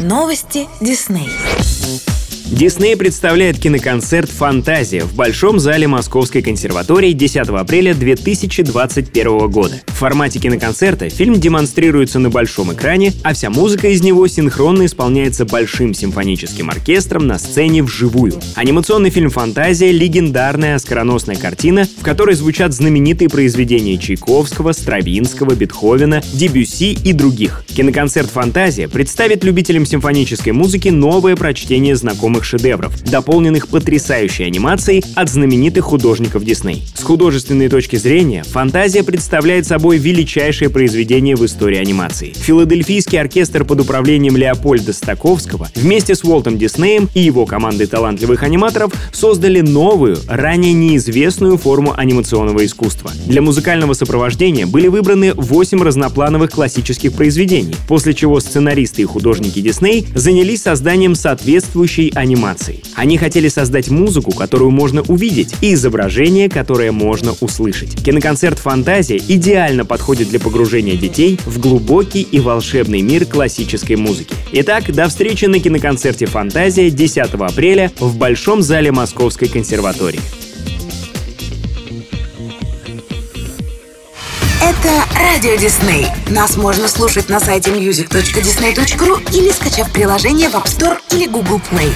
Новости Дисней. Дисней представляет киноконцерт «Фантазия» в Большом зале Московской консерватории 10 апреля 2021 года. В формате киноконцерта фильм демонстрируется на большом экране, а вся музыка из него синхронно исполняется Большим симфоническим оркестром на сцене вживую. Анимационный фильм «Фантазия» — легендарная оскароносная картина, в которой звучат знаменитые произведения Чайковского, Стравинского, Бетховена, Дебюси и других. Киноконцерт «Фантазия» представит любителям симфонической музыки новое прочтение знакомых шедевров, дополненных потрясающей анимацией от знаменитых художников Дисней. С художественной точки зрения, «Фантазия» представляет собой величайшее произведение в истории анимации. Филадельфийский оркестр под управлением Леопольда Стаковского вместе с Уолтом Диснеем и его командой талантливых аниматоров создали новую, ранее неизвестную форму анимационного искусства. Для музыкального сопровождения были выбраны 8 разноплановых классических произведений, после чего сценаристы и художники Дисней занялись созданием соответствующей анимации. Они хотели создать музыку, которую можно увидеть, и изображение, которое можно услышать. Киноконцерт «Фантазия» идеально подходит для погружения детей в глубокий и волшебный мир классической музыки. Итак, до встречи на киноконцерте «Фантазия» 10 апреля в Большом зале Московской консерватории. Это Радио Дисней. Нас можно слушать на сайте music.disney.ru или скачав приложение в App Store или Google Play.